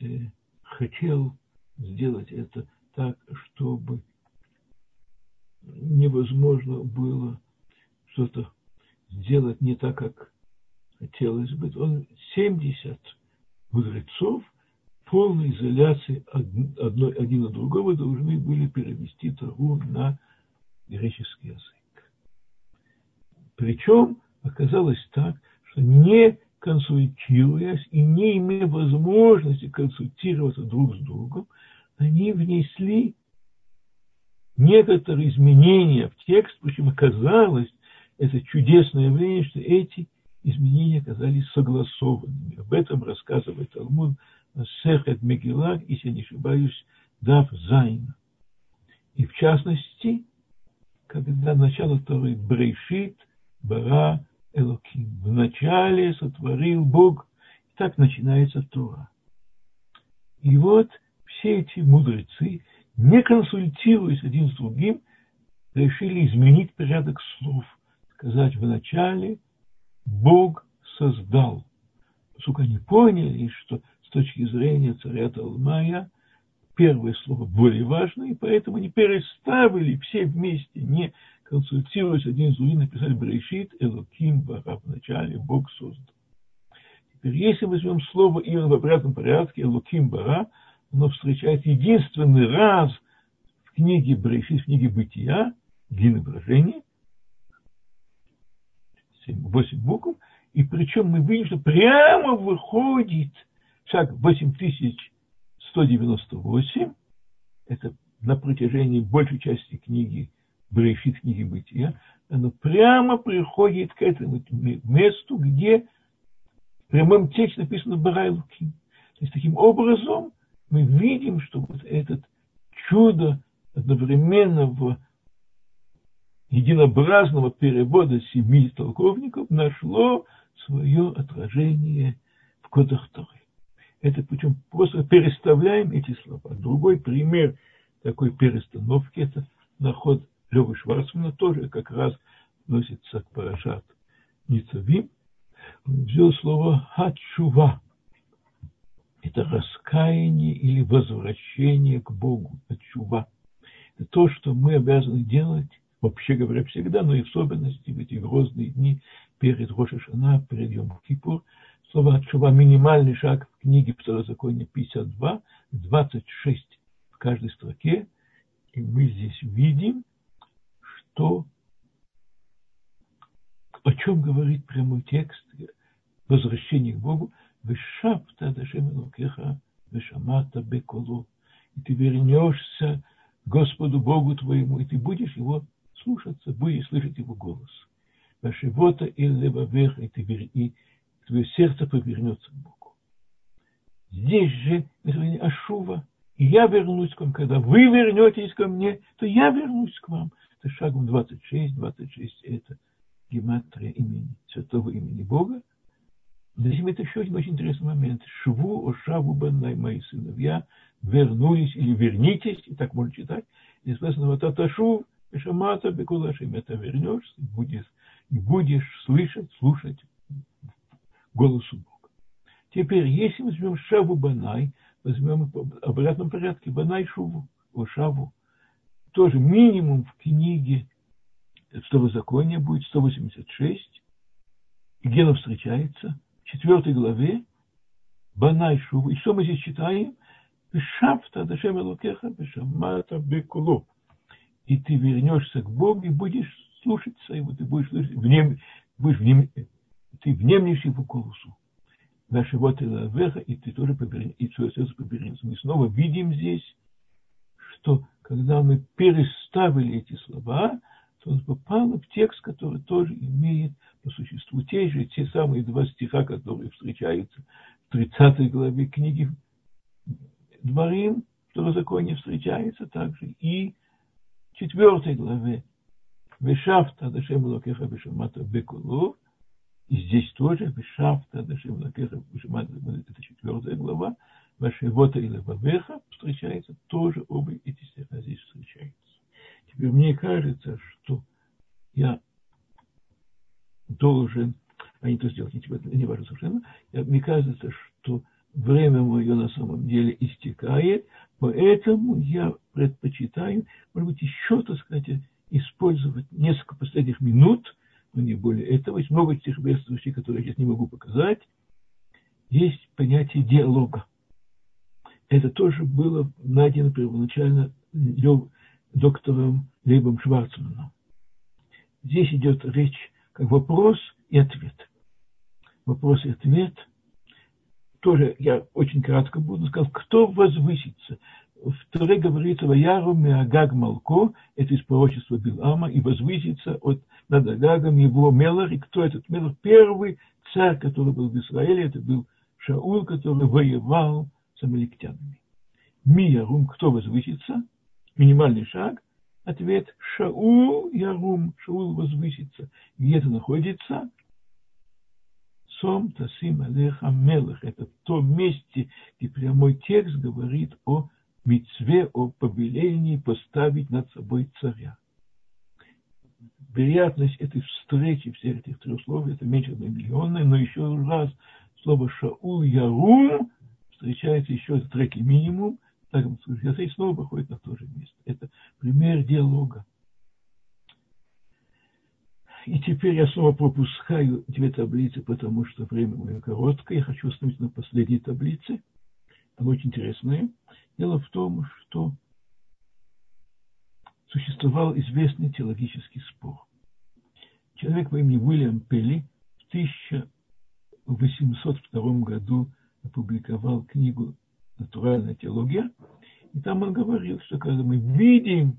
э, хотел сделать это так, чтобы невозможно было что-то сделать не так, как хотелось бы. Он семьдесят мудрецов полной изоляции одной, один от другого должны были перевести Тору на греческий язык. Причем оказалось так, что не консультируясь и не имея возможности консультироваться друг с другом, они внесли некоторые изменения в текст, причем оказалось, это чудесное явление, что эти изменения оказались согласованными. Об этом рассказывает Талмуд Сехет Мегилла, если я не ошибаюсь, Дав Зайна. И в частности, когда начало Торы Брешит Бара Элоким. Вначале сотворил Бог. И так начинается Тора. И вот все эти мудрецы, не консультируясь один с другим, решили изменить порядок слов. Сказать: вначале Бог создал. Поскольку они поняли, что с точки зрения царя Талмая, первое слово более важное, и поэтому они переставили все вместе, не консультируясь один с другим, написали Брешит Элоким Бара, вначале Бог создал. Теперь, если возьмем слово именно в обратном порядке, Элоким Бара, оно встречается единственный раз в книге Брешит, в книге Бытия, длинное выражение, восемь букв, и причем мы видим, что прямо выходит шаг восемь тысяч сто девяносто восемь, это на протяжении большей части книги Брешит, книги Бытия, оно прямо приходит к этому месту, где в прямом тексте написано Бара Элоким. То есть таким образом мы видим, что вот это чудо одновременного единообразного перевода семи толковников нашло свое отражение в кодах Торы. Это причем просто переставляем эти слова. Другой пример такой перестановки – это наход Лева Шварцмана, тоже как раз относится к парашат Ницавим. Он взял слово «хатшува». Это раскаяние или возвращение к Богу. «Хатшува». Это то, что мы обязаны делать, вообще говоря, всегда, но и в особенности в эти грозные дни перед Рош ха-Шана, перед Йом-Кипур. Слово «хатшува» – минимальный шаг в книге Второзакония пятьдесят два, двадцать шесть в каждой строке. И мы здесь видим, что, о чем говорит прямой текст «Возвращение к Богу». «Вешапта дашем элокеха, вешамата беколо». И ты вернешься к Господу Богу твоему, и ты будешь его слушаться, будешь слышать его голос. «Вешивота ил левавеха», и ты верни. Твое сердце повернется к Богу. Здесь же Ашува. И я вернусь к вам, когда вы вернетесь ко мне, то я вернусь к вам. Это шагом двадцать шесть. двадцать шесть – это гематрия имени, святого имени Бога. Здесь это еще один очень интересный момент. Шву, Ошаву, Банай, мои сыновья, вернулись или вернитесь, и так можно читать. И сказано, вот Аташув, Шамата, Бекулашим, это вернешься, будешь, будешь слышать, слушать голосу Бога. Теперь, если мы возьмем Шаву Банай, возьмем в обратном порядке Банай Шуву, Шаву, тоже минимум в книге Второзаконие будет сто восемьдесят шесть. Гена встречается в четвёртой главе Банай Шува. И что мы здесь читаем? Пешавта дашем элокеха бешамата бекулу. И ты вернешься к Богу и будешь слушаться Его, ты будешь слушать, внем, будешь внем, ты внемлешь Его голосу. Наши вот элавеха, и ты тоже поберем, и свое сердце поберем. Мы снова видим здесь, что когда мы переставили эти слова, то он попал в текст, который тоже имеет по существу те же, те самые два стиха, которые встречаются в тридцатой главе книги Дворим, Второзаконие встречается также и в четвёртой главе Вешавта Дашем Локеха Вешамата Бекулов, и здесь тоже Вешавта Дашем Локеха Вешамата, это четвёртая глава, Вашевота и Левавеха встречается, тоже оба эти стиха здесь встречаются. Теперь мне кажется, что я должен, а не то сделать, не важно совершенно, мне кажется, что время мое на самом деле истекает, поэтому я предпочитаю, может быть, еще, так сказать, использовать несколько последних минут, но не более этого. Есть много стихотворцев, которые я сейчас не могу показать. Есть понятие диалога. Это тоже было найдено первоначально Лев доктором Левом Шварцманом. Здесь идет речь как вопрос и ответ. Вопрос и ответ. Тоже я очень кратко буду сказать, кто возвысится. В Торе говорится «Ваяру меагаг малко», это из пророчества Билама, и возвысится от, над Агагом его Мелах. И кто этот Мелах? Первый царь, который был в Израиле, это был Шаул, который воевал с амаликтянами. Миярум, кто возвысится? Минимальный шаг. Ответ Шаул Ярум. Шаул возвысится. Где это находится? Сом Тасим Алеха Мелах. Это в том месте, где прямой текст говорит о мицве, о повелении поставить над собой царя. Вероятность этой встречи всех этих трех слов, это меньше одной миллионной, но еще раз слово Шаул Ярум встречается еще в треке минимум. Так, и снова выходит на то же место. Это пример диалога. И теперь я снова пропускаю две таблицы, потому что время мое короткое. Я хочу остановиться на последней таблице. Она очень интересная. Дело в том, что существовал известный теологический спор. Человек по имени Уильям Пейли в тысяча восемьсот втором году опубликовал книгу «Натуральная теология», и там он говорил, что когда мы видим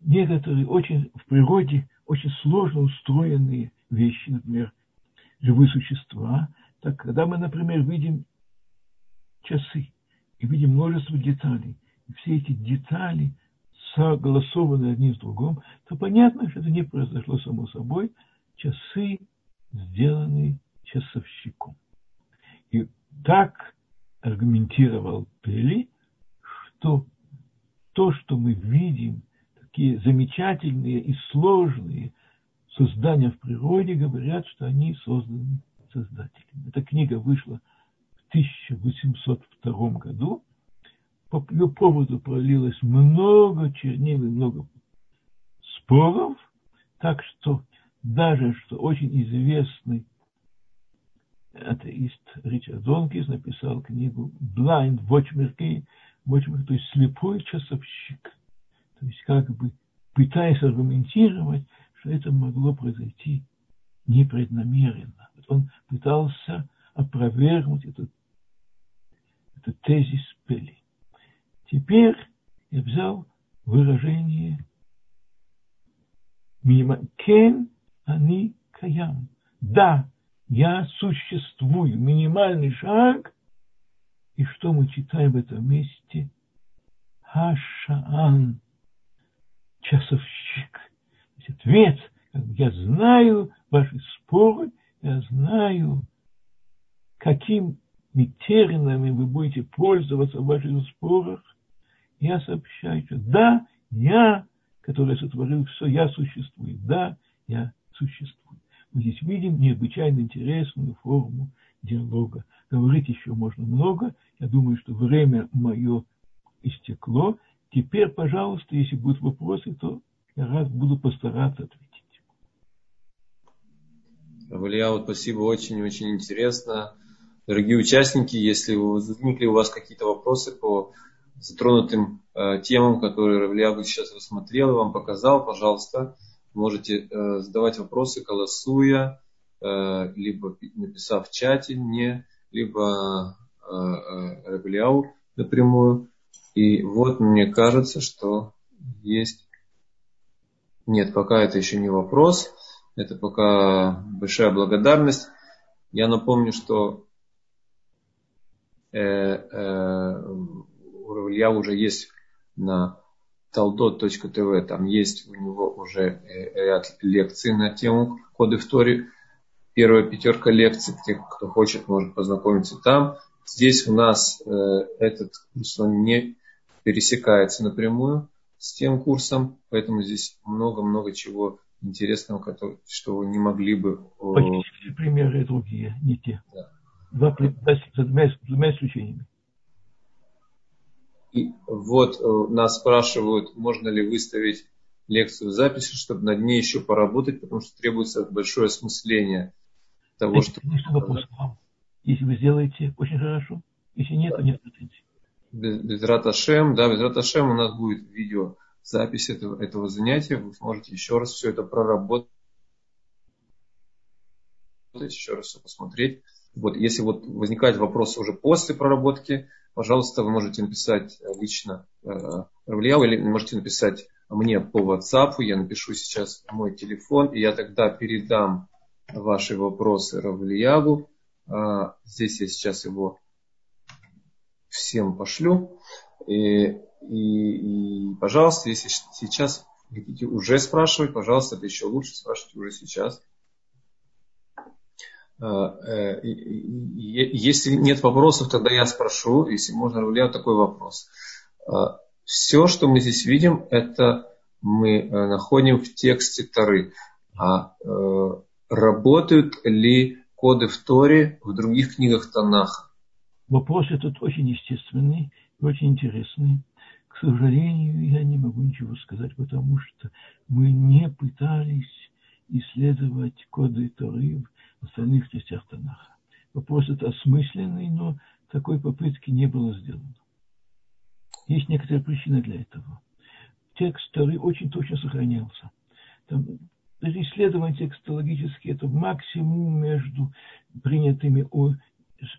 некоторые очень в природе очень сложно устроенные вещи, например, живые существа, так когда мы, например, видим часы и видим множество деталей, и все эти детали согласованы одним с другим, то понятно, что это не произошло само собой. Часы сделаны часовщиком. И так аргументировал Пели, что то, что мы видим, такие замечательные и сложные создания в природе, говорят, что они созданы Создателем. Эта книга вышла в тысяча восемьсот втором году. По ее поводу пролилось много чернил и много споров, так что даже что очень известный атеист Ричард Докинз написал книгу «Blind Watchmaker», то есть «Слепой часовщик». То есть как бы пытаясь аргументировать, что это могло произойти непреднамеренно. Он пытался опровергнуть этот, этот тезис Пели. Теперь я взял выражение минима «Кен ани каям». «Да». Я существую. Минимальный шаг. И что мы читаем в этом месте? Хашаан. Часовщик. То есть ответ. Я знаю ваши споры. Я знаю, какими терминами вы будете пользоваться в ваших спорах. Я сообщаю, что да, я, который сотворил все, я существую. Да, я существую. Мы здесь видим необычайно интересную форму диалога. Говорить еще можно много. Я думаю, что время мое истекло. Теперь, пожалуйста, если будут вопросы, то Я раз буду постараться ответить. Илья, вот спасибо, очень-очень интересно. Дорогие участники, если возникли у вас какие-то вопросы по затронутым э, темам, которые Илья сейчас рассмотрел и вам показал, пожалуйста, можете э, задавать вопросы, голосуя, э, либо написав в чате мне, либо э, э, Илья напрямую. И вот мне кажется, что есть... Нет, пока это еще не вопрос. Это пока большая благодарность. Я напомню, что у Илья уже есть на талдот точка ти ви, там есть у него уже ряд лекций на тему коды в Торе. Первая пятерка лекций, тех, кто хочет, может познакомиться там. Здесь у нас этот курс, он не пересекается напрямую с тем курсом, поэтому здесь много-много чего интересного, что вы не могли бы... Почти примеры другие, не те. Да. Два, за двумя, двумя исключениями. И вот нас спрашивают, можно ли выставить лекцию в записи, чтобы над ней еще поработать, потому что требуется большое осмысление того, это, что... Конечно, если вы сделаете, очень хорошо. Если нет, да. то нет претензий. Без, без раташем, да, без раташем у нас будет видео. Запись этого, этого занятия, вы сможете еще раз все это проработать, еще раз все посмотреть. Вот, если вот возникает вопрос уже после проработки, пожалуйста, вы можете написать лично э, Равлияу, или можете написать мне по WhatsApp, я напишу сейчас мой телефон, и я тогда передам ваши вопросы Равлияу. Э, здесь я сейчас его всем пошлю. И, и, и, пожалуйста, если сейчас хотите уже спрашивать, пожалуйста, это еще лучше спрашивать уже сейчас. Если нет вопросов, тогда я спрошу, если можно, Илья, такой вопрос. Все, что мы здесь видим, это мы находим в тексте Торы. А работают ли коды в Торе в других книгах Танаха? Вопрос этот очень естественный. Очень интересный. К сожалению, я не могу ничего сказать, потому что мы не пытались исследовать коды Торы в остальных частях Танаха. Вопрос это осмысленный, но такой попытки не было сделано. Есть некоторые причины для этого. Текст Торы очень точно сохранялся. Там, даже исследование текстологически это максимум между принятыми о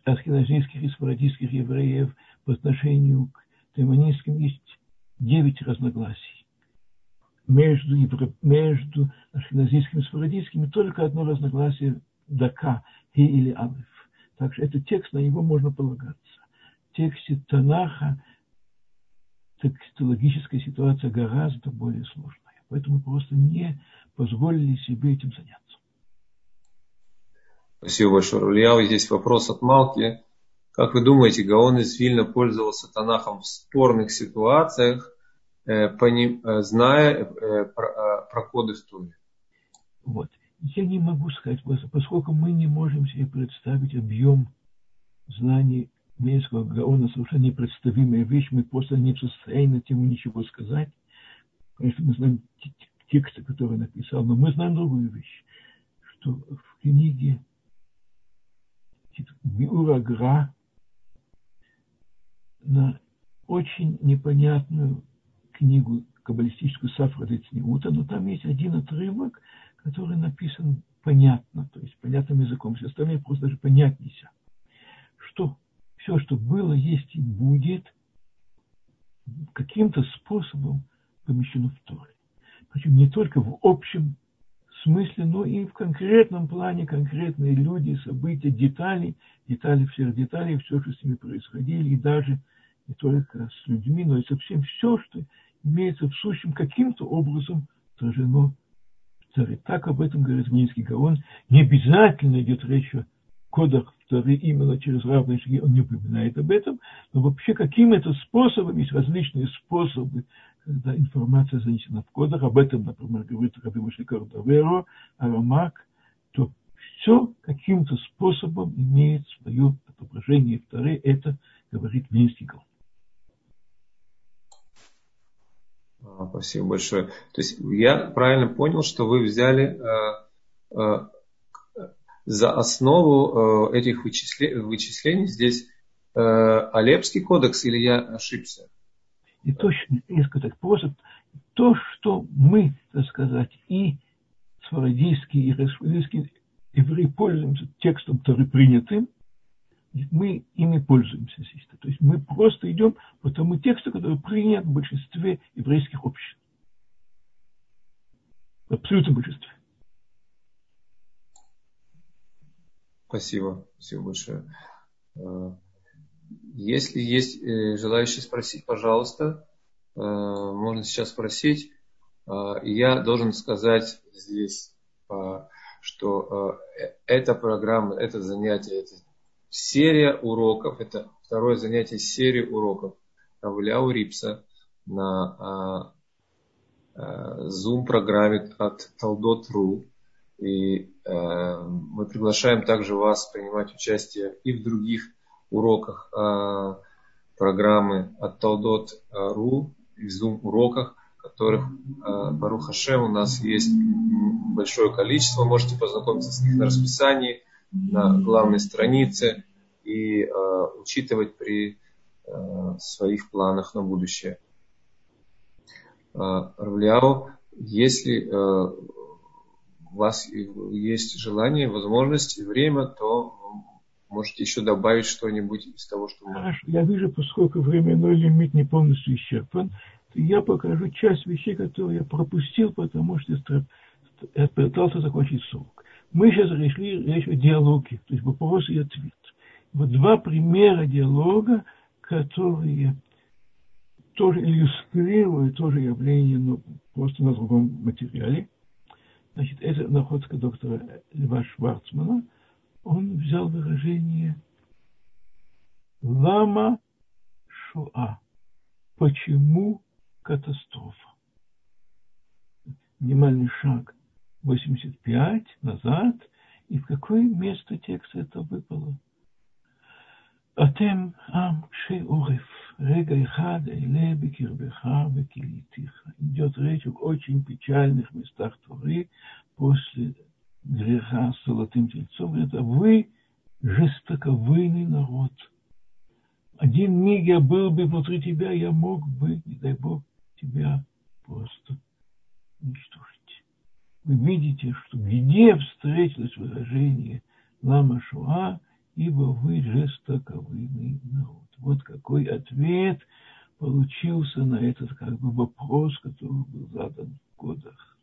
ашкеназийских и сфарадийских евреев по отношению к таймонийским есть девять разногласий. Между, евро... между ашкеназийским и сфарадийским только одно разногласие дака и или алеф. Так что этот текст, на него можно полагаться. В тексте Танаха текстологическая ситуация гораздо более сложная. Поэтому просто не позволили себе этим заняться. Спасибо большое, Илья. Здесь вопрос от Малки. Как вы думаете, Гаон из Вильна пользовался Танахом в спорных ситуациях, э, по ним, э, зная э, про, э, про коды в Торе? Вот. Я не могу сказать, поскольку мы не можем себе представить объем знаний Вильнского Гаона, совершенно непредставимая вещь, мы просто не в состоянии на тему ничего сказать. Конечно, мы знаем тексты, которые написал, но мы знаем другую вещь, что в книге Биура Гра на очень непонятную книгу каббалистическую Сафра Децниута, но там есть один отрывок, который написан понятно, то есть понятным языком. Все остальные просто даже понять нельзя. Что все, что было, есть и будет, каким-то способом помещено в Торе. Причем не только в общем смысле, но и в конкретном плане конкретные люди, события, детали, детали всех деталей, все, что с ними происходило, и даже не только с людьми, но и совсем все, что имеется в сущем, каким-то образом отражено в Торе. Так об этом говорит Вильнский Гаон. Не обязательно идет речь о кодах в Торе именно через равные шаги, он не упоминает об этом, но вообще каким-то способом, есть различные способы, когда информация занесена в кодах, об этом, например, говорит Раби Моше Кордаверо, Арамак, то все каким-то способом имеет свое отображение в Торе, это говорит Вильнский Гаон. Спасибо большое. То есть я правильно понял, что вы взяли э, э, за основу э, этих вычисли... вычислений здесь э, Алепский кодекс, или я ошибся? И точно, не сказать, просто то, что мы, так сказать, и сфарадийские, и расфарадийские евреи пользуемся текстом, который принятым, мы ими пользуемся. То есть мы просто идем по тому тексту, который принят в большинстве еврейских общин. В абсолютном большинстве. Спасибо. Спасибо большое. Если есть желающие спросить, пожалуйста, можно сейчас спросить. Я должен сказать здесь, что эта программа, это занятие, это серия уроков, это второе занятие серии уроков Илья Рипса на Zoom-программе от Taldot точка ру. И мы приглашаем также вас принимать участие и в других уроках программы от Taldot точка ру и в Zoom-уроках, которых, Барух Хашем, у нас есть большое количество. Можете познакомиться с них на расписании, на главной странице и э, учитывать при э, своих планах на будущее. Э, Равляо, если э, у вас есть желание, возможность и время, то можете еще добавить что-нибудь из того, что... Хорошо, я вижу, поскольку временной лимит не полностью исчерпан, то я покажу часть вещей, которые я пропустил, потому что я пытался закончить срок. Мы сейчас решили речь о диалоге, то есть вопрос и ответ. Вот два примера диалога, которые тоже иллюстрируют тоже явление, но просто на другом материале. Значит, это находка доктора Льва Шварцмана. Он взял выражение «Лама Шоа». Почему катастрофа? Минимальный шаг. восемьдесят пять назад, и в какое место текста это выпало? Атем ам шей орев, рега и хада, и леби кирбеха, векилитиха. Идет речь о очень печальных местах Торы после греха с золотым тельцом. Говорит, а вы жестоковыйный народ. Один миг я был бы внутри тебя, я мог бы, не дай Бог, тебя просто уничтожить. Вы видите, что где встретилось выражение «Лама Шоа», ибо вы жестоковыйный народ. Вот какой ответ получился на этот как бы вопрос, который был задан в кодах.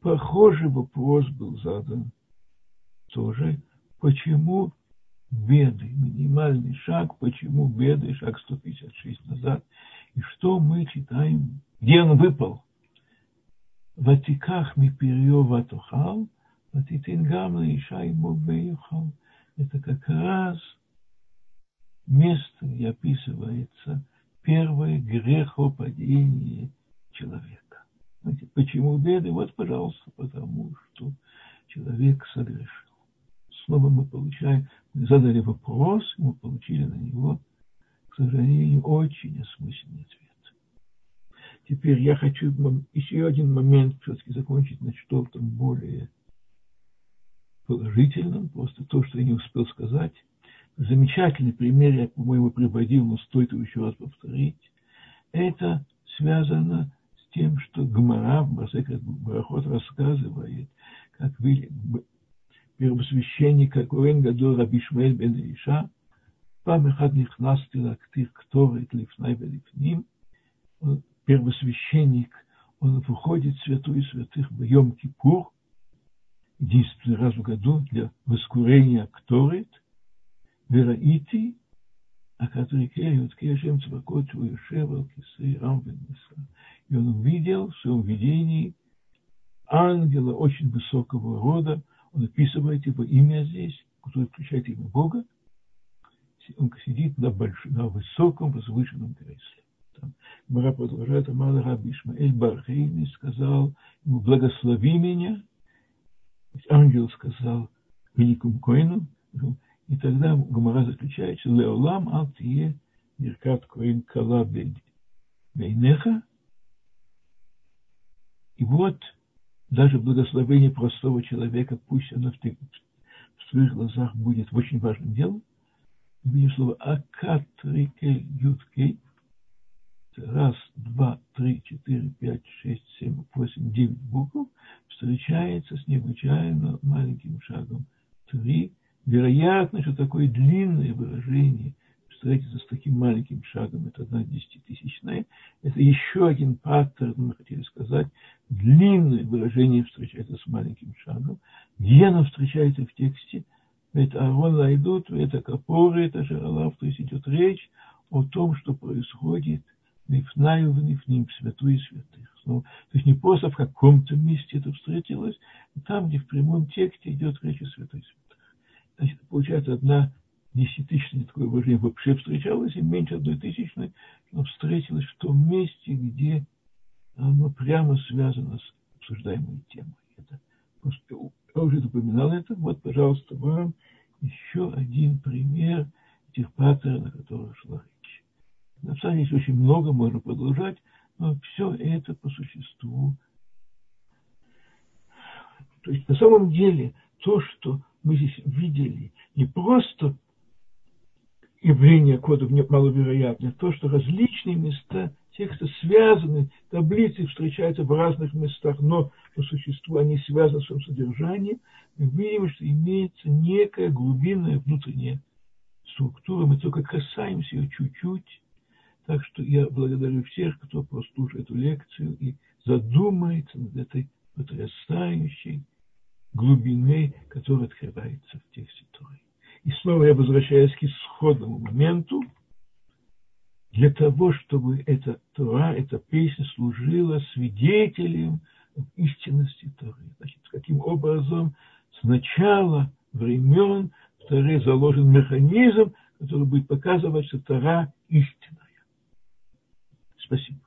Похожий вопрос был задан тоже. Почему беды? Минимальный шаг. Почему беды? Шаг сто пятьдесят шесть назад. И что мы читаем? Где он выпал? «Ватиках миперьё ватохал, ватитин гам лаиша ему бейохал». Это как раз место, где описывается первое грехопадение человека. Знаете, почему беды? Вот, пожалуйста, потому что человек согрешил. Снова мы получаем, мы задали вопрос, мы получили на него, к сожалению, очень осмысленный ответ. Теперь я хочу еще один момент все-таки закончить на что-то более положительном, просто то, что я не успел сказать. Замечательный пример, я, по-моему, приводил, но стоит его еще раз повторить. Это связано с тем, что Гмара, Барахот рассказывает, как первосвященник, как Коэн Гадоль Раби Ишмаэль бен Иша, «Пам эхад нихнас тилактир кторет лифнай велифним», первосвященник, он выходит в святую святых в Йом-Кипур, единственный раз в году для воскурения кторет, вераити, а который кеют кешем цвакот уешевал кисы рамбенеса. И он увидел в своем видении ангела очень высокого рода, он описывает его имя здесь, который включает имя Бога, он сидит на, большом, на высоком возвышенном кресле. Гмара продолжает, Амар Раби Ишмаэль Бархейни сказал ему, благослови меня. Ангел сказал великому Коэну, и тогда Гмара заключает, что Леолам Алтие Неркат Коэн Кала Бейнеха, И вот даже благословение простого человека, пусть оно в, ты, в своих глазах будет очень важным делом. Видим слово «акатрикель юткей». Раз, два, три, четыре, пять, шесть, семь, восемь, девять букв встречается с необычайно маленьким шагом три. Вероятно, что такое длинное выражение встретится с таким маленьким шагом, это одна десятитысячная. Это еще один паттерн, мы хотели сказать. Длинное выражение встречается с маленьким шагом. Где оно встречается в тексте? Это Аарон Лайдут, это Капоры, это Жералав. То есть идет речь о том, что происходит Нифнаю в Нифним, святую святых. То есть не просто в каком-то месте это встретилось, там, где в прямом тексте идет речь о святой святых. Значит, получается, одна десятитысячная такое выражение вообще встречалось, и меньше одной тысячной, но встретилось в том месте, где оно прямо связано с обсуждаемой темой. Это просто, я уже упоминал это. Вот, пожалуйста, вам еще один пример тех паттернов, о которых шла речь. На самом деле очень много, можно продолжать, но все это по существу. То есть на самом деле то, что мы здесь видели, не просто явление кодов маловероятное, то, что различные места текста связаны, таблицы встречаются в разных местах, но по существу они связаны с своим содержанием, мы видим, что имеется некая глубинная внутренняя структура, мы только касаемся ее чуть-чуть. Так что я благодарю всех, кто послушает эту лекцию и задумается над этой потрясающей глубиной, которая открывается в тексте Торы. И снова я возвращаюсь к исходному моменту. Для того, чтобы эта Тора, эта песня служила свидетелем об истинности Торы. Значит, каким образом с начала времен в Торе заложен механизм, который будет показывать, что Тора истина. Спасибо.